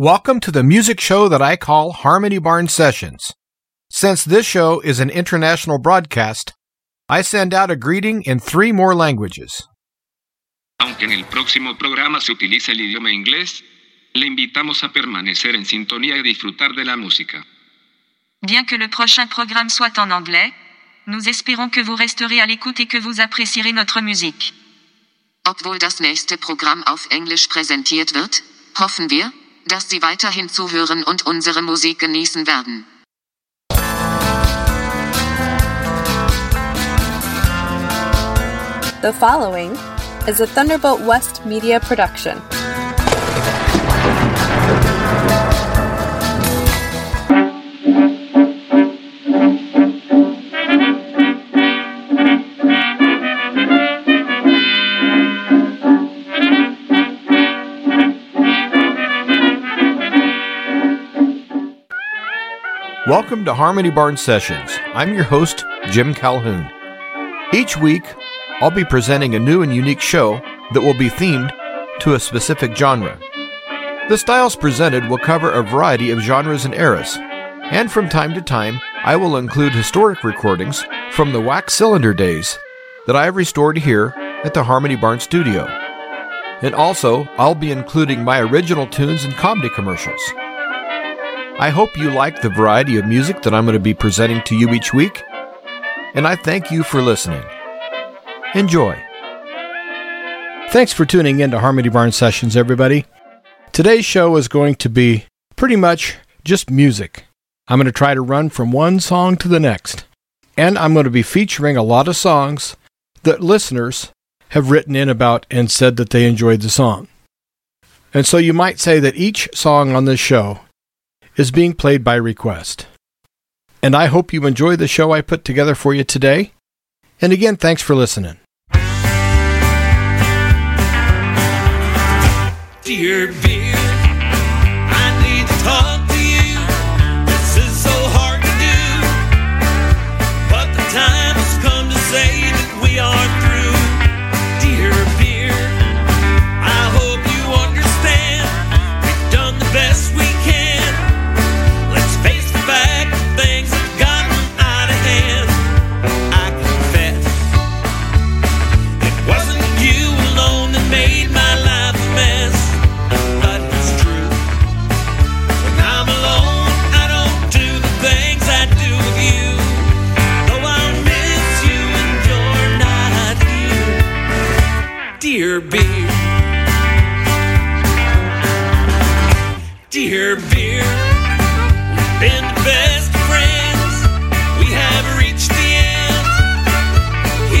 Welcome to the music show that I call Harmony Barn Sessions. Since this show is an international broadcast, I send out a greeting in 3 more languages. Aunque en el próximo programa se utiliza el idioma inglés, le invitamos a permanecer en sintonía y disfrutar de la música. Bien que le prochain programme soit en anglais, nous espérons que vous resterez à l'écoute et que vous apprécierez notre musique. Obwohl das nächste Programm auf Englisch präsentiert wird, hoffen wir, dass Sie weiterhin zuhören und unsere Musik genießen werden. The following is a Thunderbolt West Media production. Welcome to Harmony Barn Sessions. I'm your host, Jim Calhoun. Each week, I'll be presenting a new and unique show that will be themed to a specific genre. The styles presented will cover a variety of genres and eras, and from time to time, I will include historic recordings from the wax cylinder days that I have restored here at the Harmony Barn Studio. And also, I'll be including my original tunes and comedy commercials. I hope you like the variety of music that I'm going to be presenting to you each week, and I thank you for listening. Enjoy. Thanks for tuning in to Harmony Barn Sessions, everybody. Today's show is going to be pretty much just music. I'm going to try to run from one song to the next, and I'm going to be featuring a lot of songs that listeners have written in about and said that they enjoyed the song. And so you might say that each song on this show is being played by request. And I hope you enjoy the show I put together for you today. And again, thanks for listening. Dear Bill, I need to talk to you. This is so hard to do, but the time has come to say that we are through. Dear Bill, I hope you understand. We've done the best we can. Dear beer, dear beer, we've been the best of friends. We have reached the end,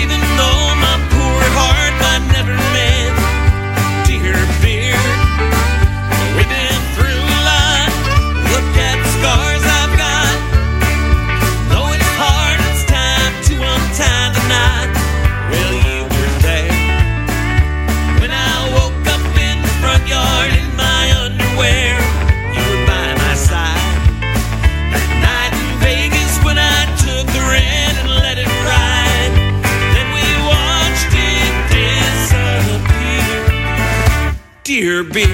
even though my poor heart I never meant. Dear beer, we've been through a lot. Look at the scars I've got. Though it's hard, it's time to untie the knot. Well, you. Dear beer,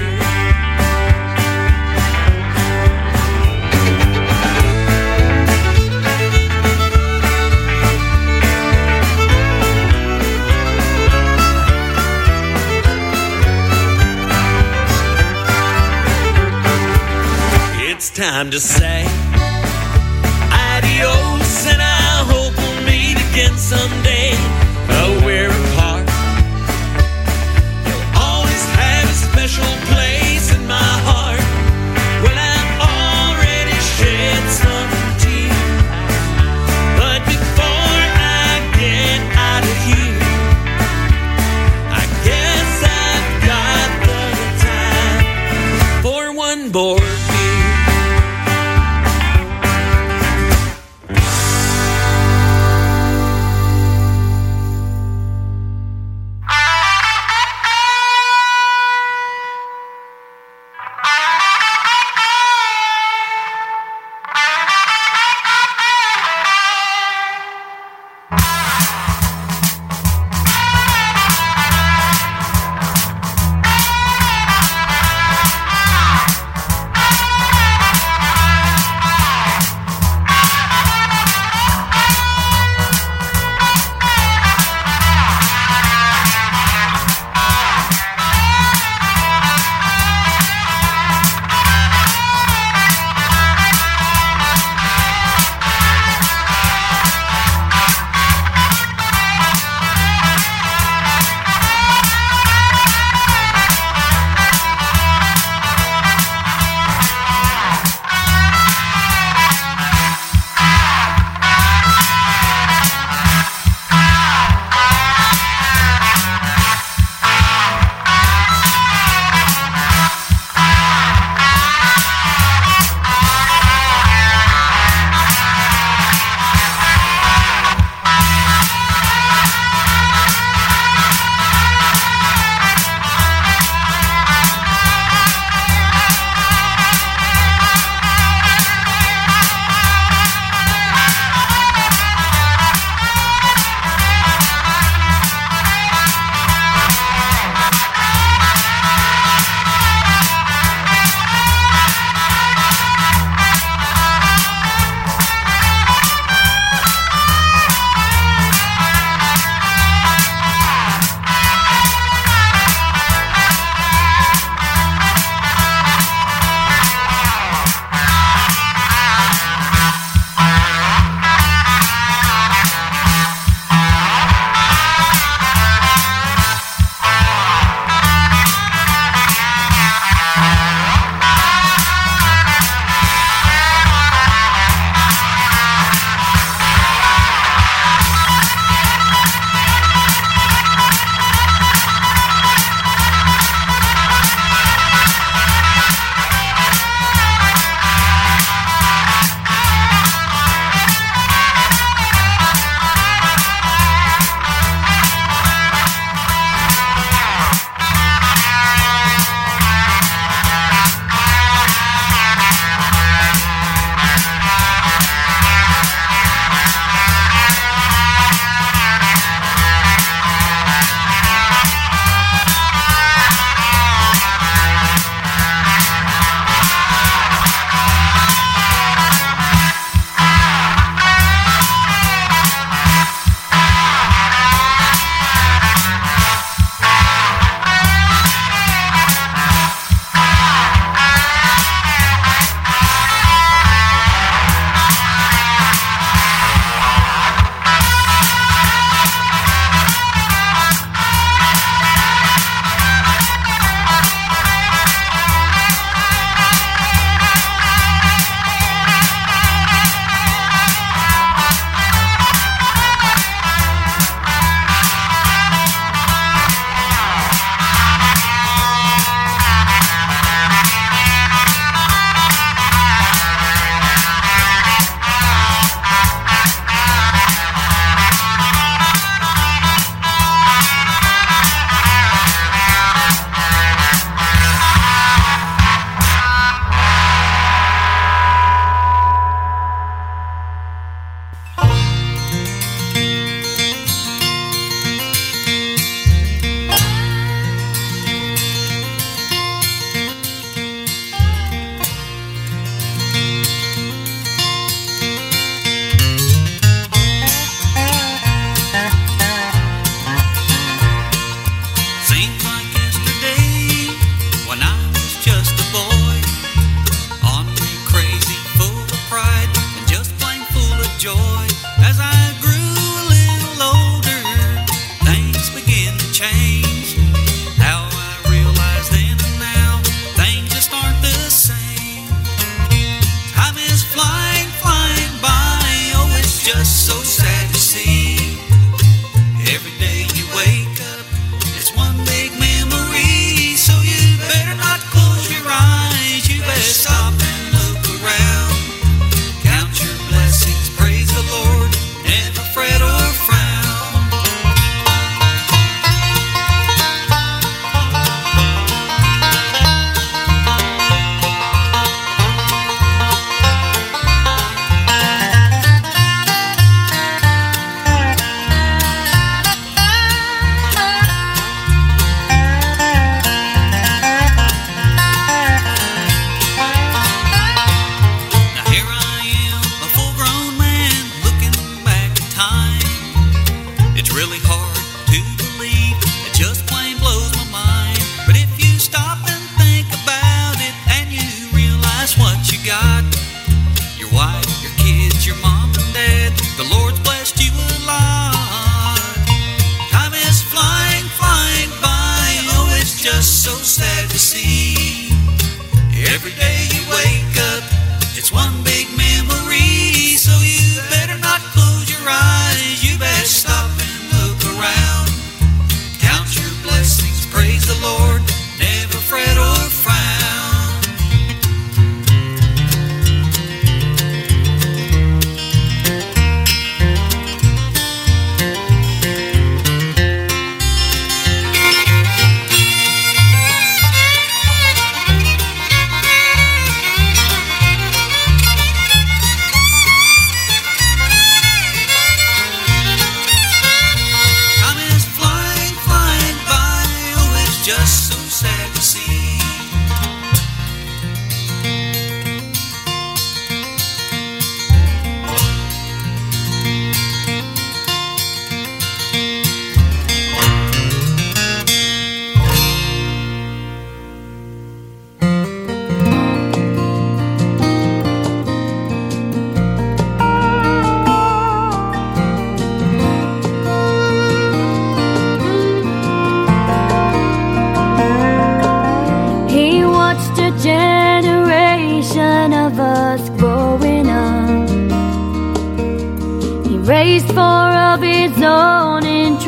it's time to say adios, and I hope we'll meet again someday. Oh, we're apart. Special place in my heart. Well, I've already shed some tears, but before I get out of here, I guess I've got the time for one more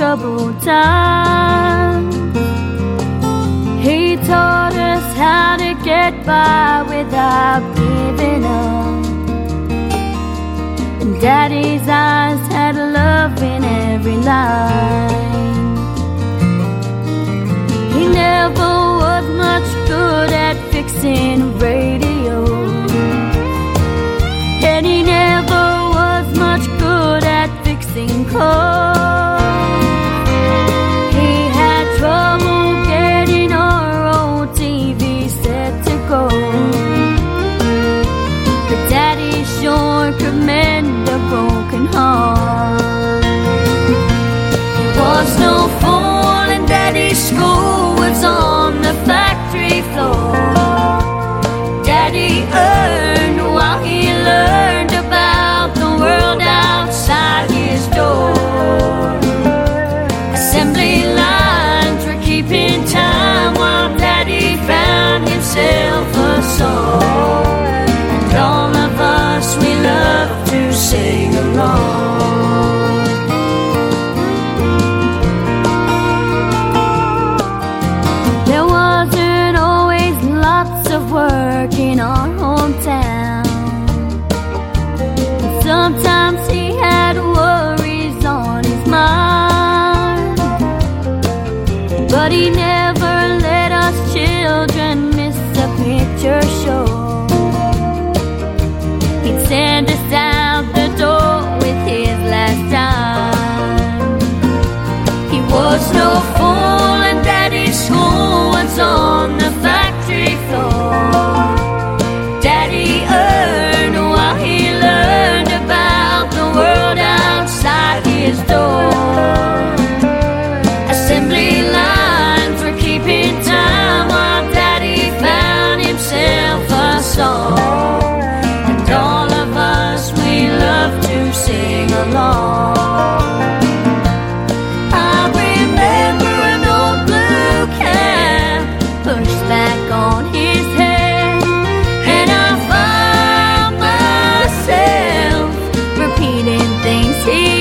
troubled times. He taught us how to get by without giving up. And Daddy's eyes had love in every line. He never was much good at fixing radio, and he never was much good at fixing cars. He had trouble getting our old TV set to go, but Daddy sure could mend a broken heart. There was no phone and Daddy's school was on the factory floor. Daddy earned while he learned about the world outside his door. Assembly lines were keeping time while Daddy found himself a song. And all of us, we love to sing along. In our hometown, and sometimes he had worries on his mind, but he never let us children miss a picture show. He'd send us out the door with his last dime. He was no fool, and Daddy's school was on the factory floor. His door. Assembly lines were keeping time while Daddy found himself a song. And all of us, we love to sing along. I remember an old blue cap pushed back on his head, and I found myself repeating things he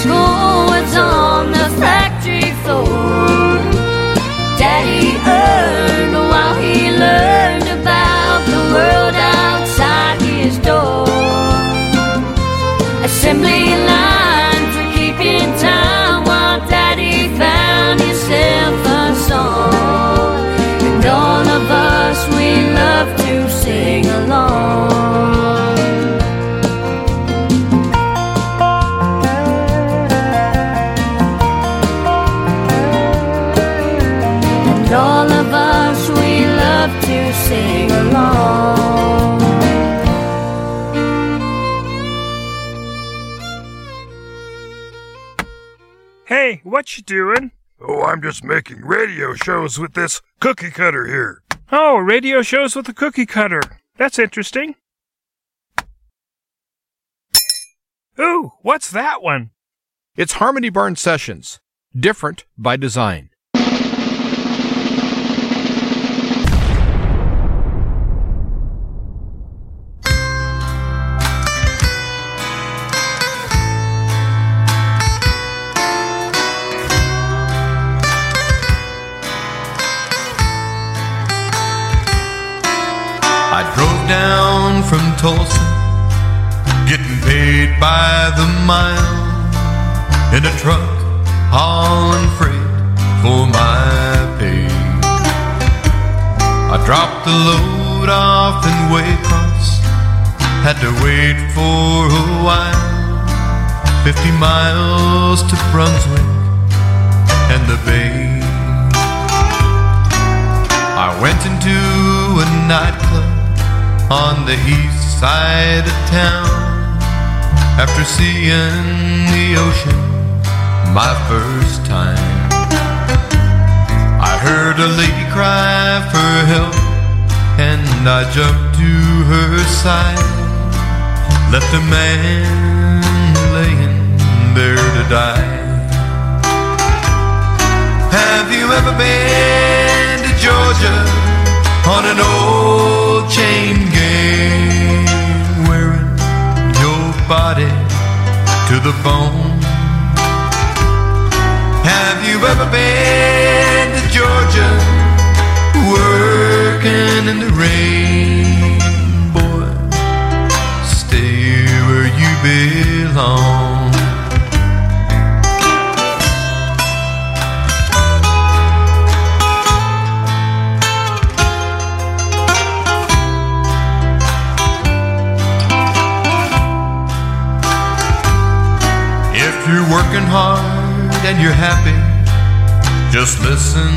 school was on the factory floor. Daddy earned while he learned about the world outside his door. Assembly lines were keeping time while Daddy found himself a song. And all of us, we love to sing along. Sing along. Hey, what you doing? Oh, I'm just making radio shows with this cookie cutter here. Oh, radio shows with a cookie cutter. That's interesting. Ooh, what's that one? It's Harmony Barn Sessions. Different by design. Down from Tulsa, getting paid by the mile, in a truck hauling freight for my pay. I dropped the load off and way across, had to wait for a while. 50 miles to Brunswick and the Bay. I went into a nightclub on the east side of town, after seeing the ocean my first time. I heard a lady cry for help, and I jumped to her side, left a man laying there to die. Have you ever been to Georgia on an old chain gang, wearing your body to the bone. Have you ever been to Georgia, working in the rain? Boy, stay where you belong. You're working hard and you're happy, just listen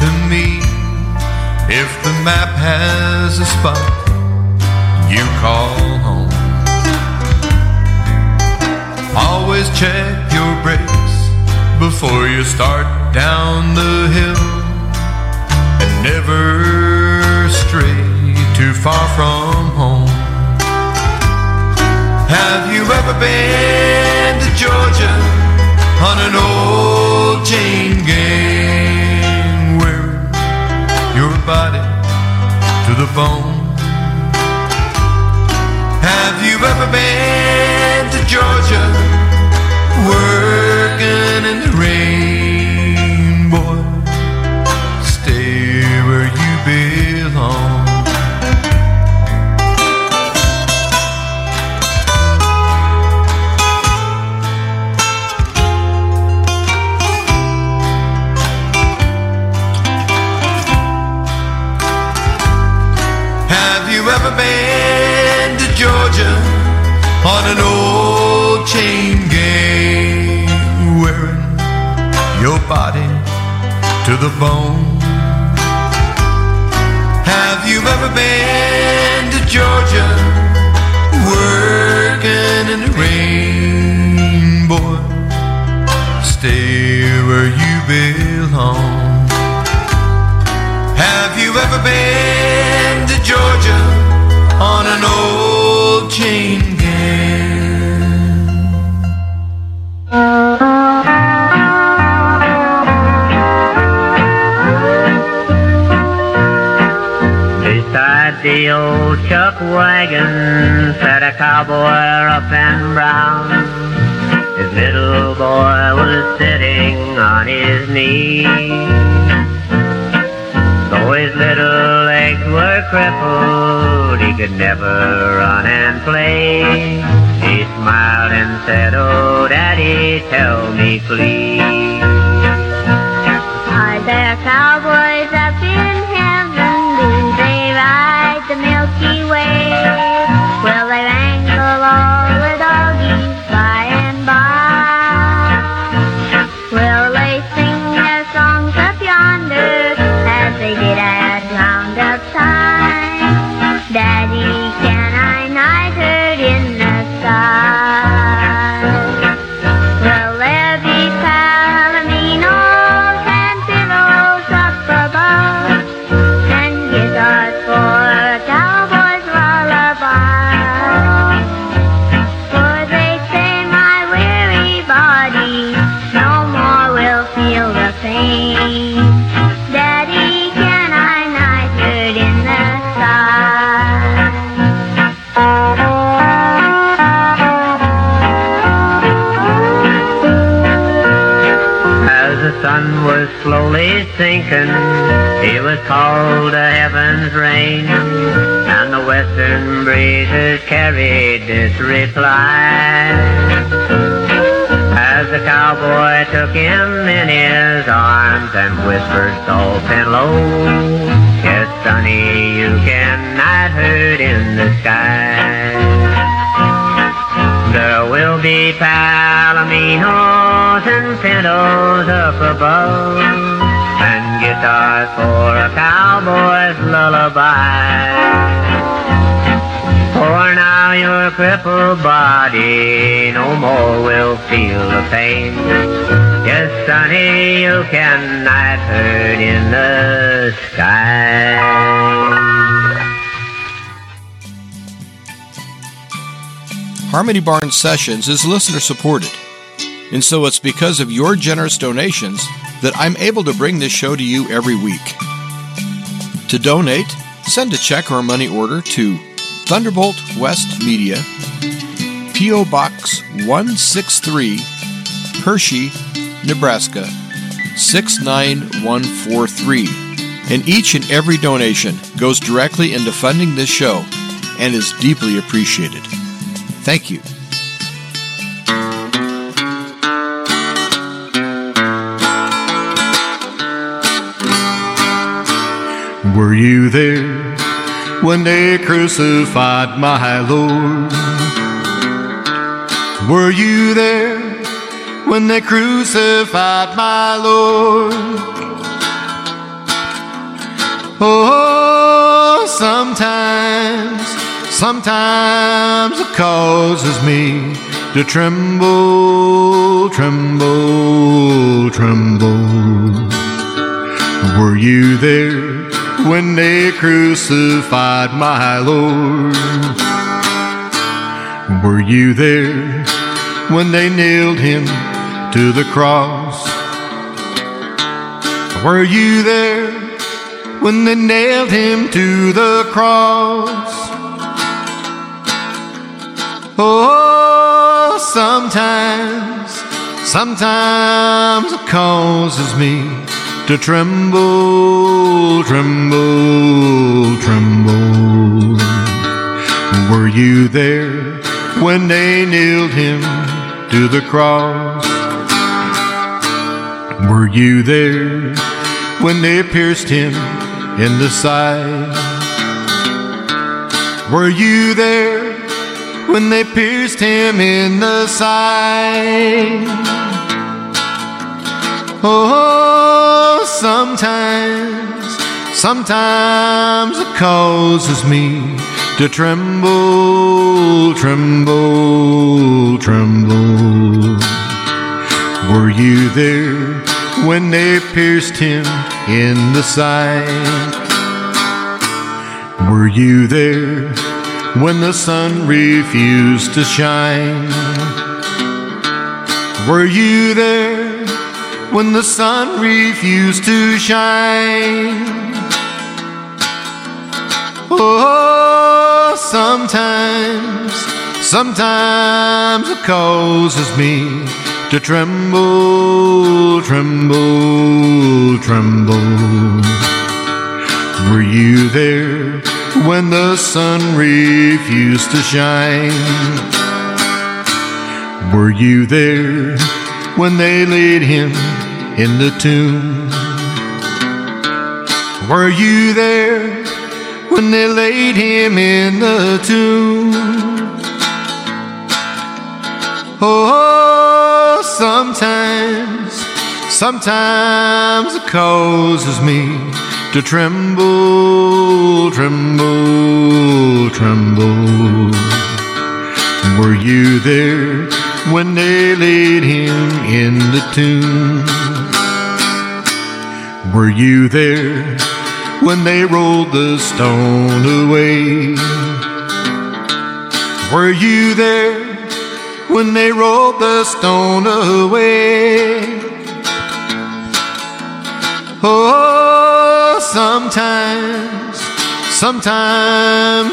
to me. If the map has a spot, you call home. Always check your brakes before you start down the hill, and never stray too far from home. Have you ever been to Georgia on an old chain gang, wearing your body to the bone? Have you ever been to Georgia, working in the rain? Boy, stay where you belong. Ever been to Georgia on an old chain gang, wearing your body to the bone? Have you ever been to Georgia, working in the rain? Boy, stay where you belong. Have you ever been to Georgia on an old chain gang? Beside the old chuck wagon sat a cowboy rough and brown. His little boy was sitting on his knee. Though his little legs were crippled, he could never run and play. He smiled and said, "Oh, Daddy, tell me, please, are there cowboys up in heaven? Do they ride the Milky Way? Will they wrangle all the doggies by and by? Will they sing their songs up yonder as they did at roundup time? Daddy, can I night herd in the sky? Will there be palominos and pillows up above, and guitars for a cowboy's lullaby? For they say my weary body no more will feel the pain. Daddy, can I night herd in the sky?" Sun was slowly sinking, he was called to heaven's rain, and the western breezes carried this reply as the cowboy took him in his arms and whispered soft and low, "Yes, sonny, you can night herd in the sky. There will be palominos and pintos up above, and guitars for a cowboy's lullaby. For now your crippled body no more will feel the pain. Yes, sonny, you can night herd in the sky." Harmony Barn Sessions is listener-supported, and so it's because of your generous donations that I'm able to bring this show to you every week. To donate, send a check or money order to Thunderbolt West Media, P.O. Box 163, Hershey, Nebraska 69143. And each and every donation goes directly into funding this show and is deeply appreciated. Thank you. Were you there when they crucified my Lord? Were you there when they crucified my Lord? Oh, sometimes it causes me to tremble, tremble, tremble. Were you there when they crucified my Lord? Were you there when they nailed him to the cross? Were you there when they nailed him to the cross? Oh, sometimes it causes me to tremble, tremble, tremble. Were you there when they nailed him to the cross? Were you there when they pierced him in the side? Were you there when they pierced him in the side? Oh, sometimes it causes me to tremble, tremble, tremble. Were you there when they pierced him in the side? Were you there when the sun refused to shine? Were you there when the sun refused to shine? Oh, sometimes it causes me to tremble, tremble, tremble. Were you there when the sun refused to shine? Were you there when they laid him in the tomb? Were you there when they laid him in the tomb? Oh, sometimes it causes me to tremble, tremble, tremble. Were you there when they laid him in the tomb? Were you there when they rolled the stone away? Were you there when they rolled the stone away? Oh, sometimes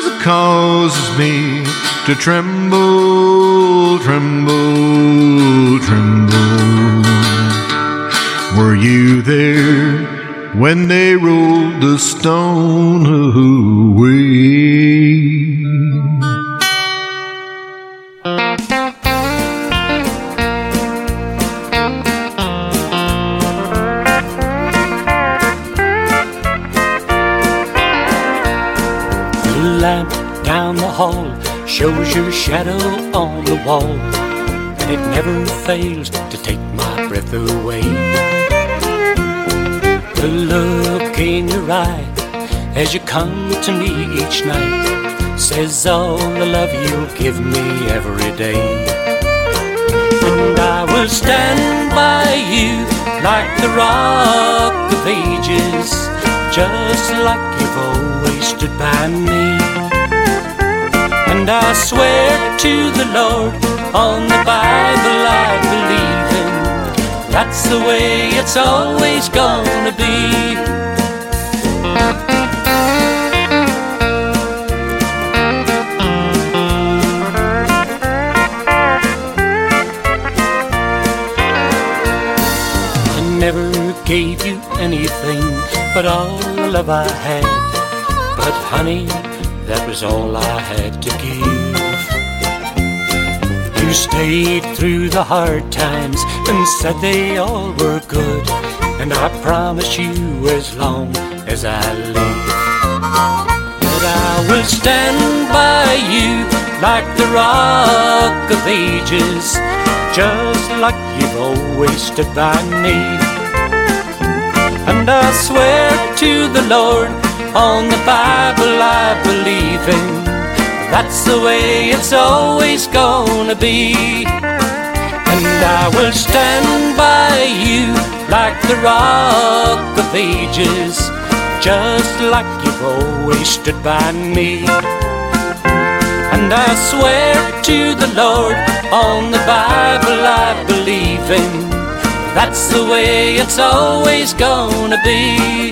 it causes me to tremble, tremble, tremble. Were you there when they rolled the stone away? The lamp down the hall shows your shadow on the wall, and it never fails to take my breath away. The look in your eye as you come to me each night says all the love you give me every day. And I will stand by you like the rock of ages, just like you've always stood by me. And I swear to the Lord, on the Bible I believe in, that's the way it's always gonna be. love I had, but honey, that was all I had to give. You stayed through the hard times and said they all were good, and I promise you as long as I live that I will stand by you like the Rock of Ages, just like you've always stood by me. And I swear to the Lord, on the Bible I believe in, that's the way it's always gonna be. And I will stand by you like the Rock of Ages, just like you've always stood by me. And I swear to the Lord, on the Bible I believe in, that's the way it's always gonna be.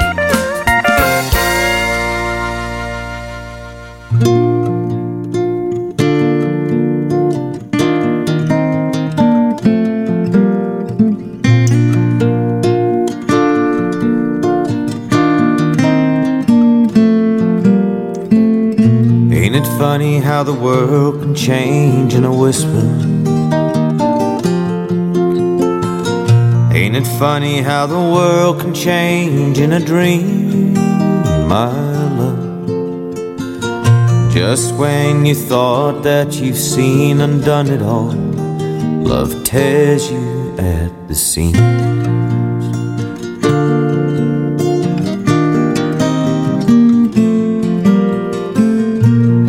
Ain't it funny how the world can change in a whisper? Ain't it funny how the world can change in a dream, my love? Just when you thought that you've seen and done it all, love tears you at the seams.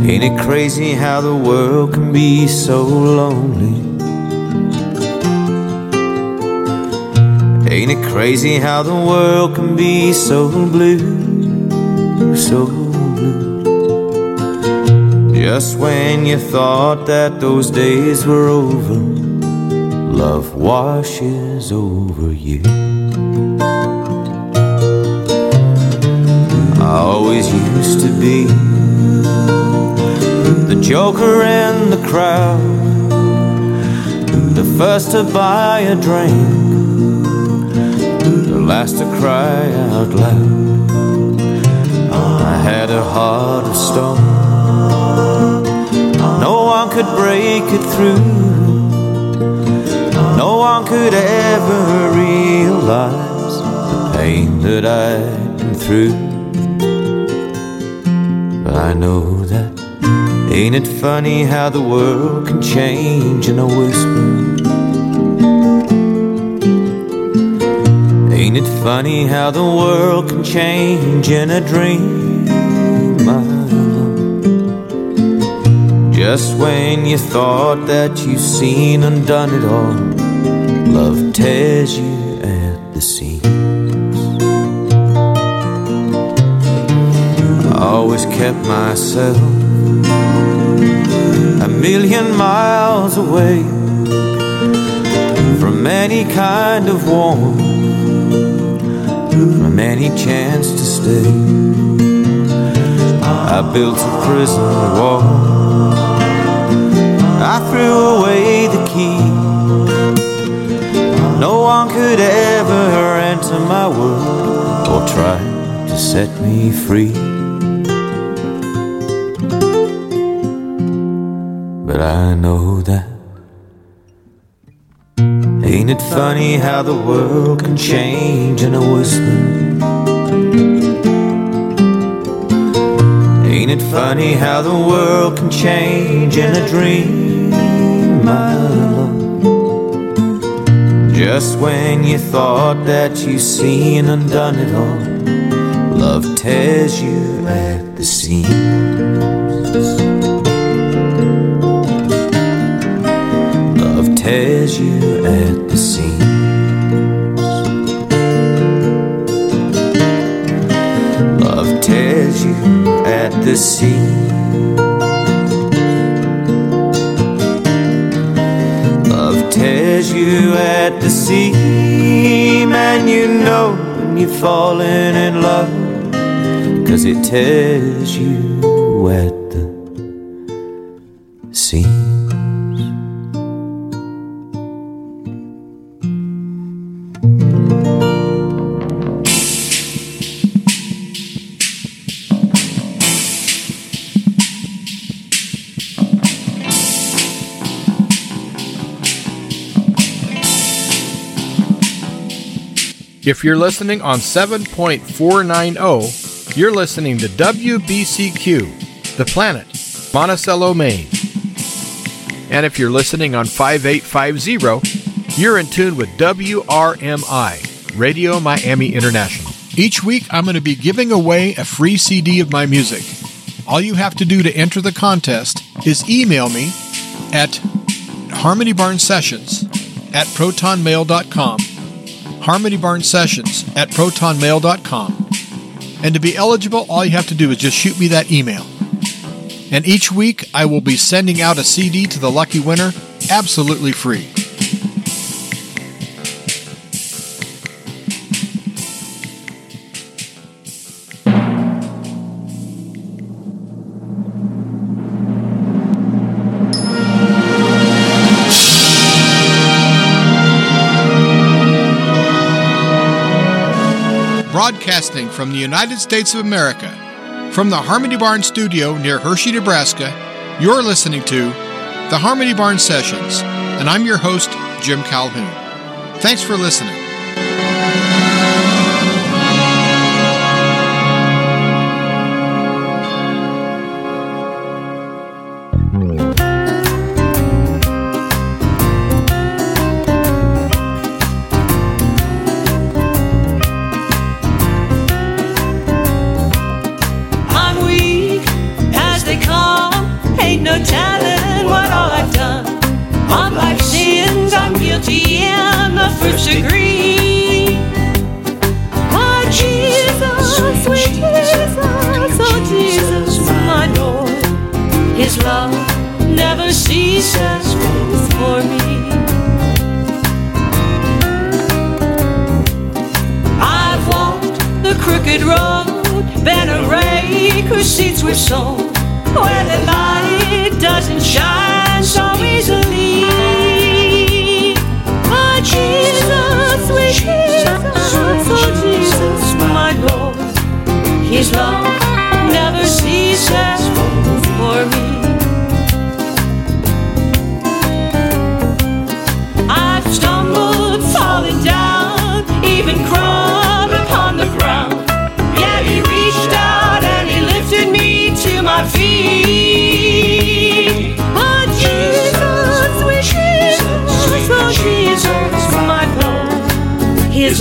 Ain't it crazy how the world can be so lonely? Ain't it crazy how the world can be so blue, so blue? Just when you thought that those days were over, love washes over you. I always used to be the joker in the crowd, the first to buy a drink, last to cry out loud. I had a heart of stone, no one could break it through, no one could ever realize the pain that I'd been through. But I know that. Ain't it funny how the world can change in a whisper? Ain't it funny how the world can change in a dream, my love? Just when you thought that you've seen and done it all, love tears you at the seams. I always kept myself a million miles away from any kind of warmth, from any chance to stay. I built a prison wall, I threw away the key, no one could ever enter my world or try to set me free. But I know that. Ain't it funny how the world can change in a whisper? Ain't it funny how the world can change in a dream, my love? Just when you thought that you've seen and done it all, love tears you at the seams. Tears you at the seams. Love tears you at the seams. Love tears you at the seam. And you know when you're falling in love, 'cause it tears you at the seams. If you're listening on 7.490, you're listening to WBCQ, The Planet, Monticello, Maine. And if you're listening on 5850, you're in tune with WRMI, Radio Miami International. Each week, I'm going to be giving away a free CD of my music. All you have to do to enter the contest is email me at harmonybarnsessions@protonmail.com. harmonybarnsessions@protonmail.com. And to be eligible, all you have to do is just shoot me that email. And each week, I will be sending out a CD to the lucky winner absolutely free. Broadcasting from the United States of America, from the Harmony Barn Studio near Hershey, Nebraska, you're listening to The Harmony Barn Sessions, and I'm your host, Jim Calhoun. Thanks for listening. His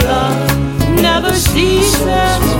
love never ceases.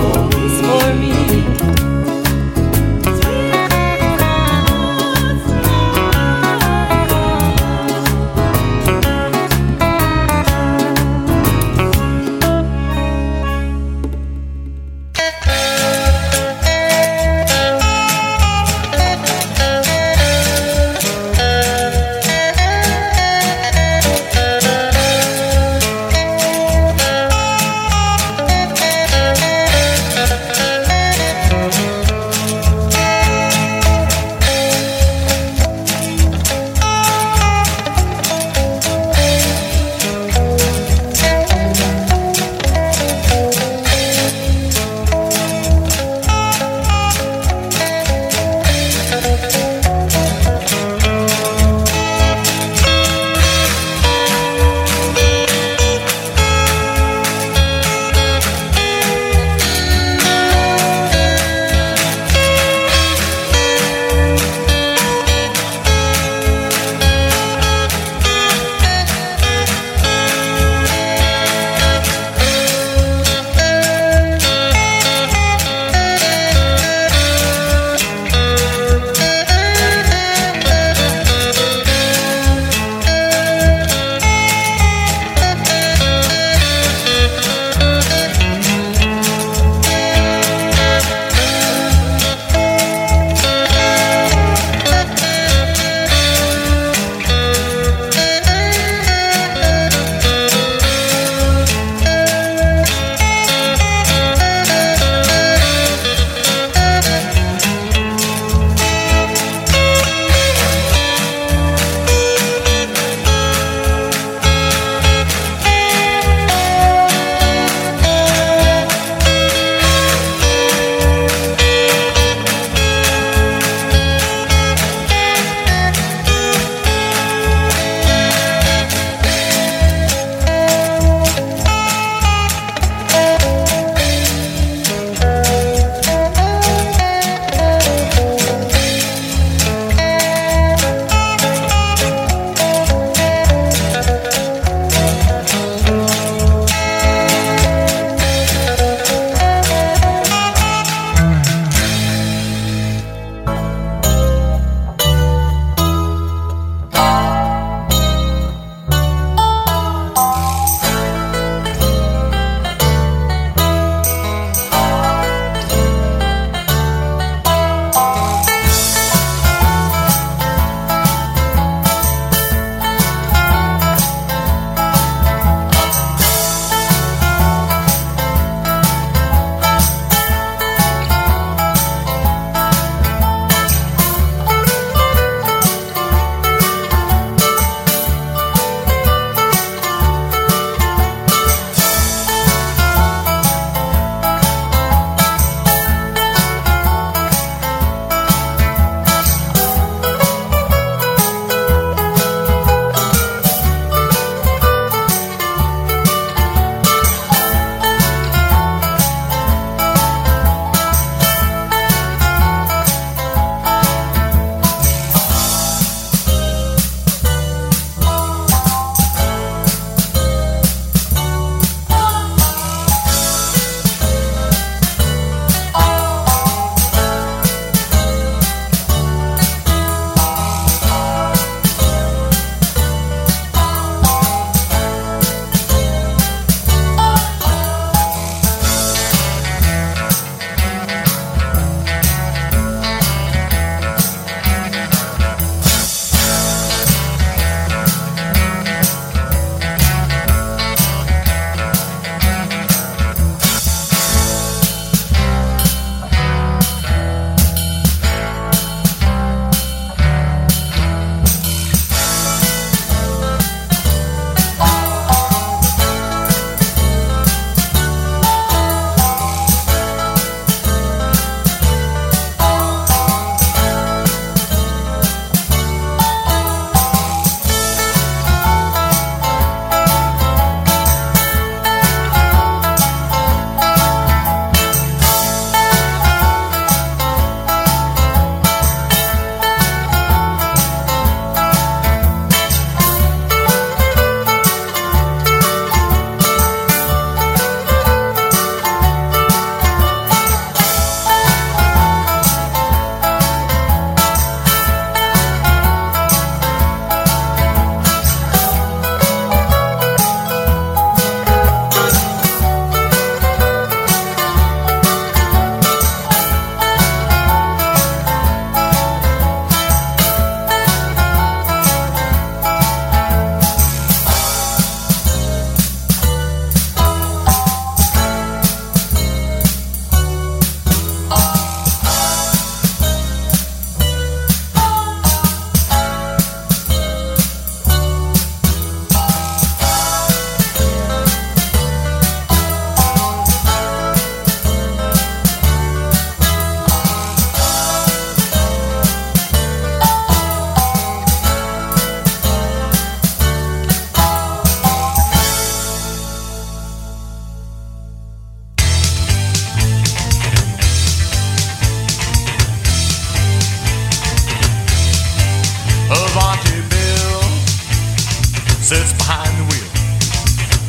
sits behind the wheel,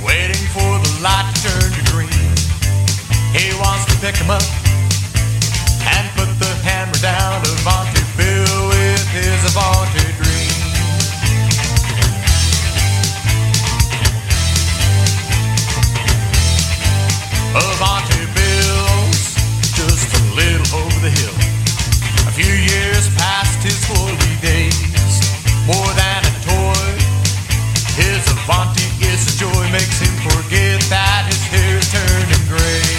waiting for the light to turn to green. He wants to pick him up and put the hammer down upon to Bill with his vaunted dream. Avante Bill's just a little over the hill, a few years past his 40 days, more than a toy. His Avante is a joy, makes him forget that his hair is turning gray.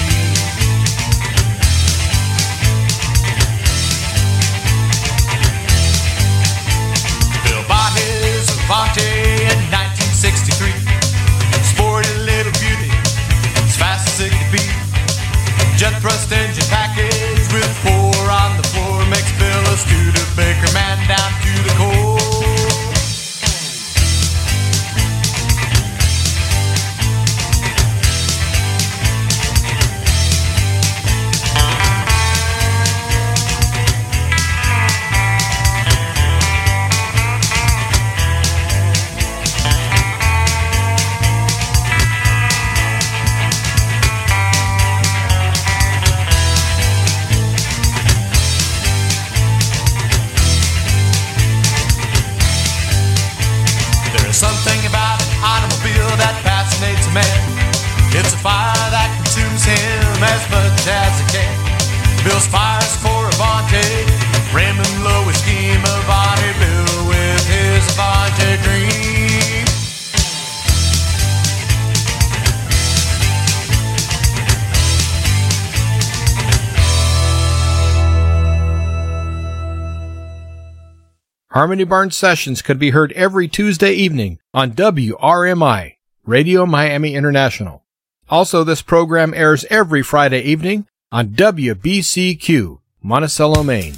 Bill bought his Avante in 1963, sporty little beauty, fast as it could be. Jet thrust engine package with four on the floor makes Bill a Studebaker man down to the core. It's a fire that consumes him as much as it can. Bill's fire's for Avante, Raymond Lowe's scheme. Avante Bill with his Avante dream. Harmony Barn Sessions could be heard every Tuesday evening on WRMI, Radio Miami International. Also, this program airs every Friday evening on WBCQ, Monticello, Maine.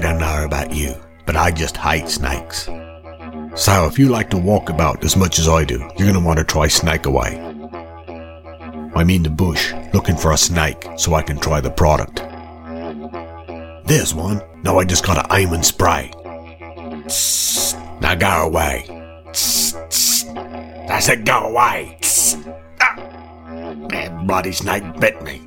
I don't know about you, but I just hate snakes. So if you like to walk about as much as I do, you're going to want to try Snake Away. I'm in the bush looking for a snake so I can try the product. There's one. Now I just gotta aim and spray. Tss, now go away. Tss, tss. I said go away. Tss, ah. That bloody snake bit me.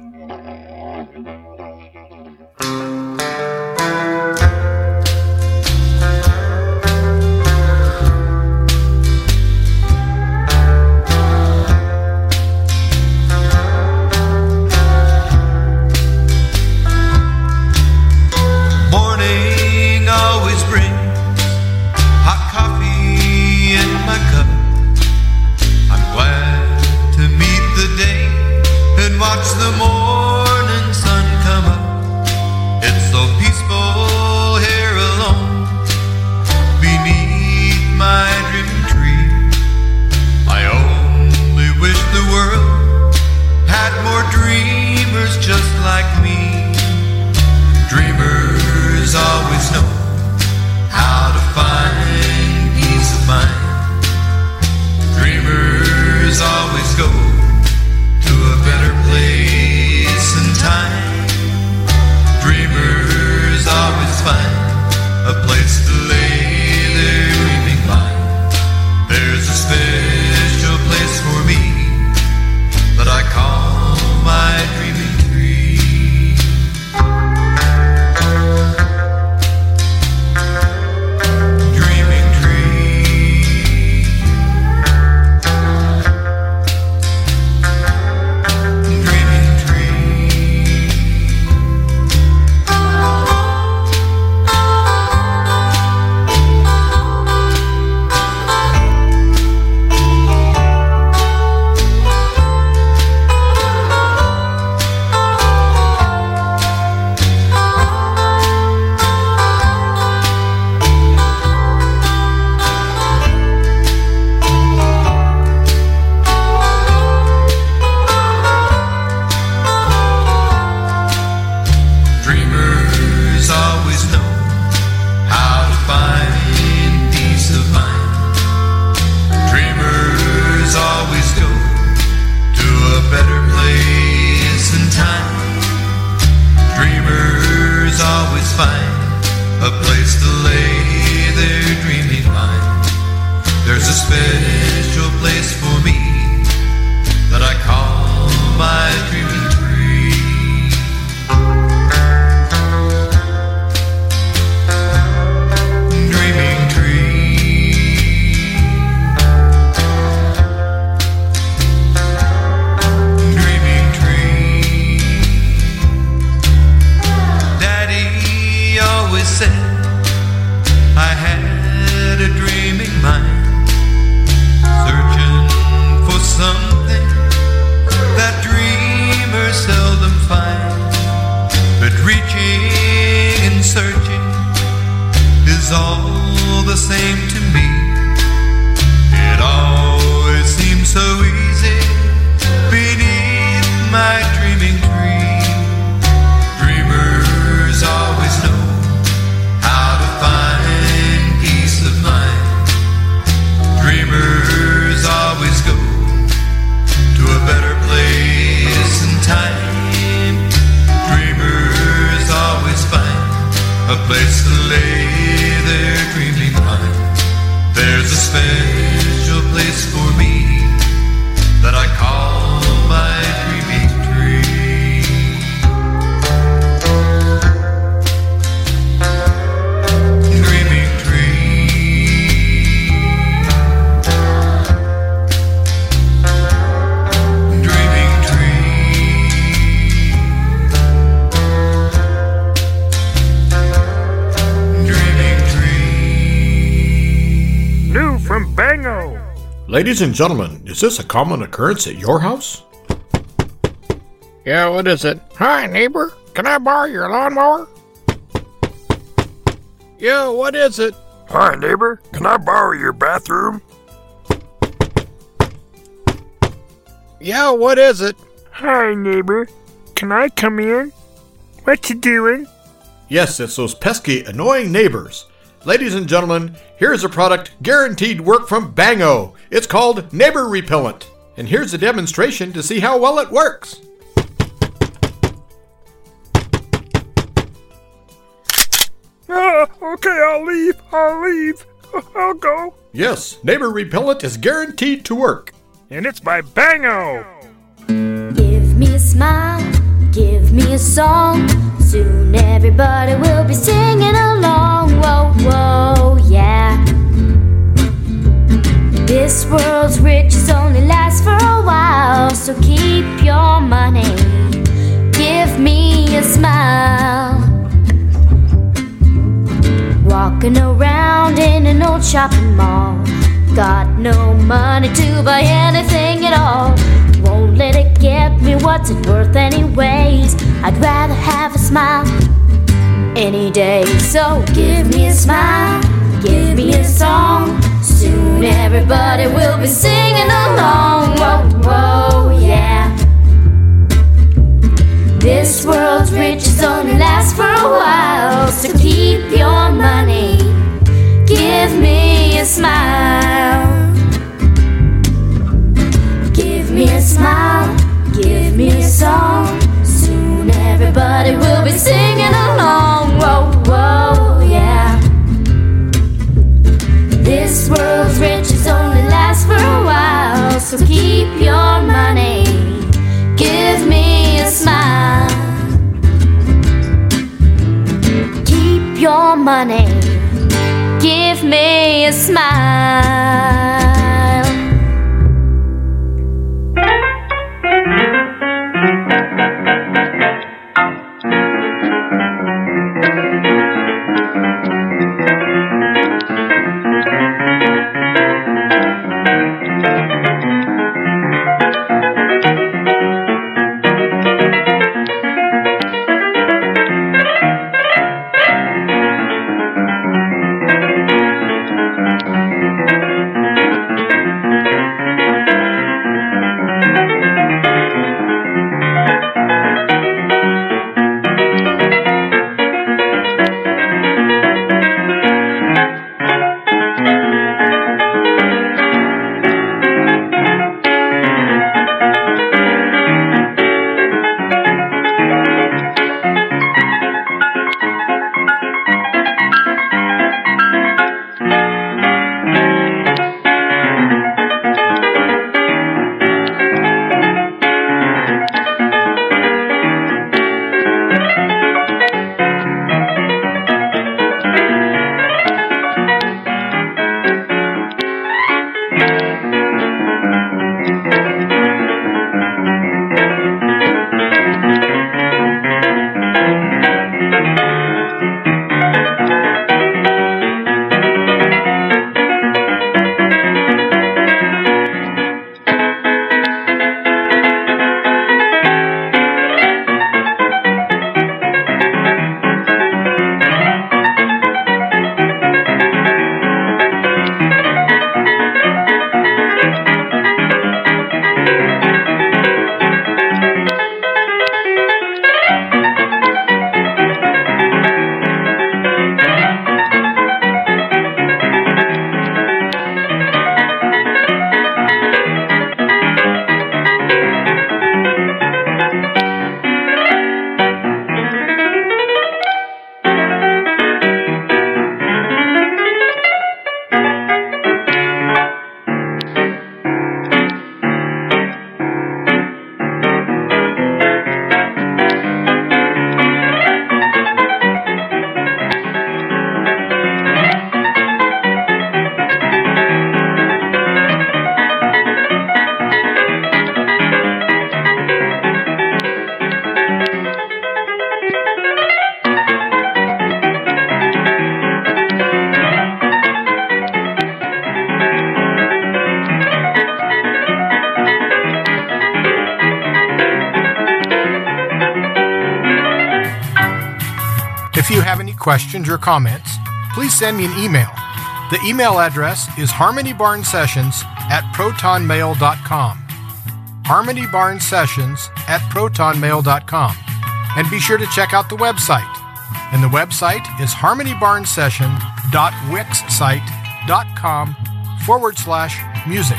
Ladies and gentlemen, is this a common occurrence at your house? Yeah, what is it? Hi, neighbor. Can I borrow your lawnmower? Yeah, what is it? Hi, neighbor. Can I borrow your bathroom? Yeah, what is it? Hi, neighbor. Can I come in? What you doing? Yes, it's those pesky, annoying neighbors. Ladies and gentlemen, here's a product guaranteed work from Bango. It's called Neighbor Repellent. And here's a demonstration to see how well it works. Okay, I'll leave. I'll go. Yes, Neighbor Repellent is guaranteed to work. And it's by Bango. Give me a smile, give me a song. Soon everybody will be singing along. Whoa, whoa, yeah. This world's riches only last for a while, so keep your money. Give me a smile. Walking around in an old shopping mall, got no money to buy anything at all. Won't let it get me, what's it worth anyways? I'd rather have a smile any day. So give me a smile, give me a song. Soon everybody will be singing along. Whoa, whoa, yeah. This world's riches only last for a while, so keep your money. Give me a smile. Give me a smile, give me a song. Soon everybody will be singing along. Whoa, whoa, yeah. This world's riches only last for a while, so keep your money. Give me a smile. Keep your money. Give me a smile. Questions or comments, please send me an email. The email address is harmonybarnsessions@protonmail.com. harmonybarnsessions@protonmail.com. And be sure to check out the website, and the website is harmonybarnsession.wixsite.com/music.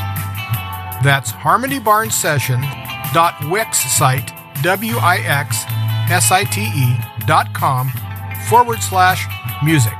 That's harmonybarnsession.wixsite.com/music.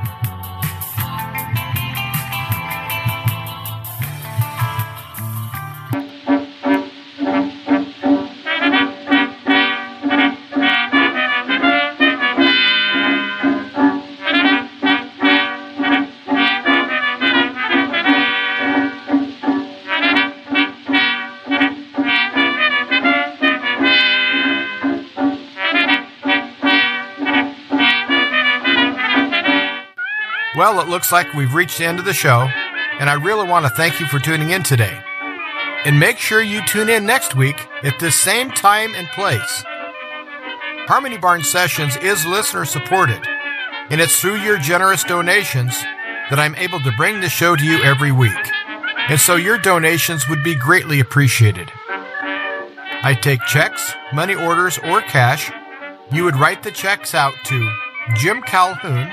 Well, it looks like we've reached the end of the show, and I really want to thank you for tuning in today. And make sure you tune in next week at this same time and place. Harmony Barn Sessions is listener-supported, and it's through your generous donations that I'm able to bring the show to you every week. And so your donations would be greatly appreciated. I take checks, money orders, or cash. You would write the checks out to Jim Calhoun,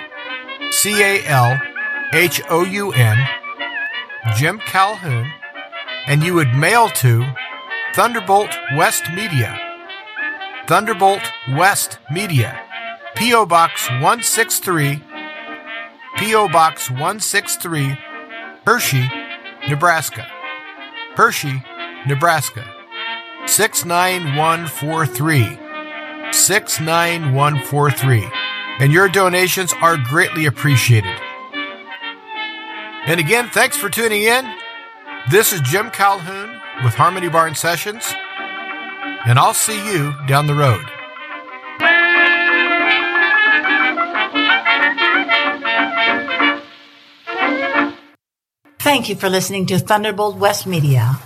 C-A-L-H-O-U-N, Jim Calhoun, and you would mail to Thunderbolt West Media, Thunderbolt West Media, P.O. Box 163, P.O. Box 163, Hershey, Nebraska, Hershey, Nebraska, 69143, 69143. And your donations are greatly appreciated. And again, thanks for tuning in. This is Jim Calhoun with Harmony Barn Sessions, and I'll see you down the road. Thank you for listening to Thunderbolt West Media.